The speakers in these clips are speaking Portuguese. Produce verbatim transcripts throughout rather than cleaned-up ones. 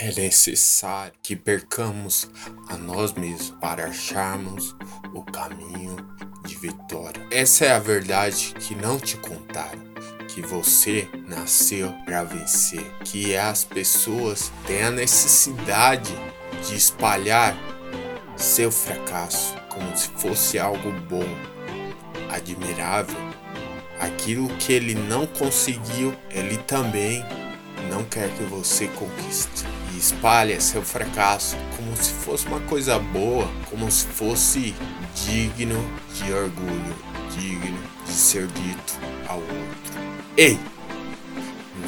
É necessário que percamos a nós mesmos para acharmos o caminho de vitória. Essa é a verdade que não te contaram, que você nasceu para vencer, que as pessoas têm a necessidade de espalhar seu fracasso como se fosse algo bom, admirável. Aquilo que ele não conseguiu, ele também não quer que você conquiste. E espalha seu fracasso como se fosse uma coisa boa, como se fosse digno de orgulho, digno de ser dito ao outro. Ei!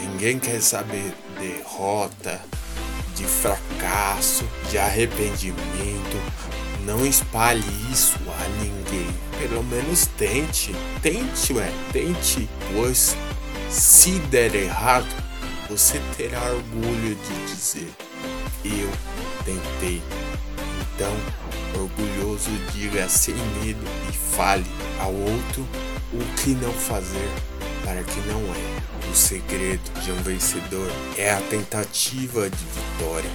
Ninguém quer saber derrota, de fracasso, de arrependimento. Não espalhe isso a ninguém. Pelo menos tente. Tente, ué. Tente. Pois se der errado, você terá orgulho de dizer: eu tentei. Então, orgulhoso, diga sem medo e fale ao outro o que não fazer para que não erre. O segredo de um vencedor é a tentativa de vitória.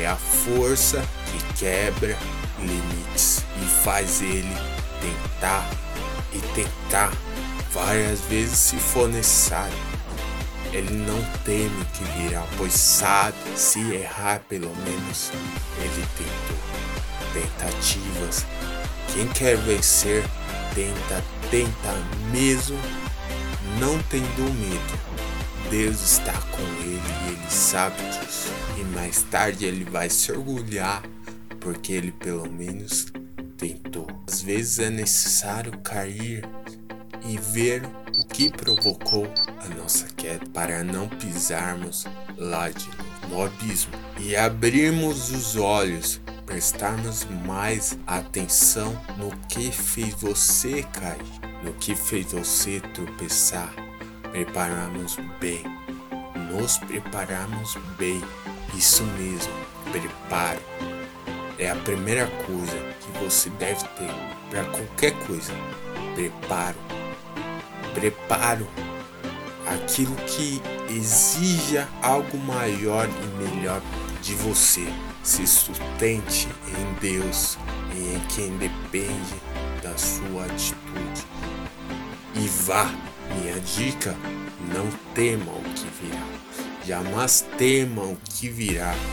É a força que quebra limites e faz ele tentar e tentar várias vezes se for necessário. Ele não teme que virá, pois sabe, se errar pelo menos ele tentou. Tentativas. Quem quer vencer tenta, tenta mesmo, não tendo medo. Deus está com ele e ele sabe disso. E mais tarde ele vai se orgulhar, porque ele pelo menos tentou. Às vezes é necessário cair e ver o que provocou a nossa queda para não pisarmos lá de no abismo e abrirmos os olhos, prestarmos mais atenção no que fez você cair, no que fez você tropeçar. Prepararmos bem, nos prepararmos bem, isso mesmo, preparo. É a primeira coisa que você deve ter para qualquer coisa. Preparo. Preparo. Aquilo que exija algo maior e melhor de você. Se sustente em Deus e em quem depende da sua atitude. E vá. Minha dica, não tema o que virá. Jamais tema o que virá,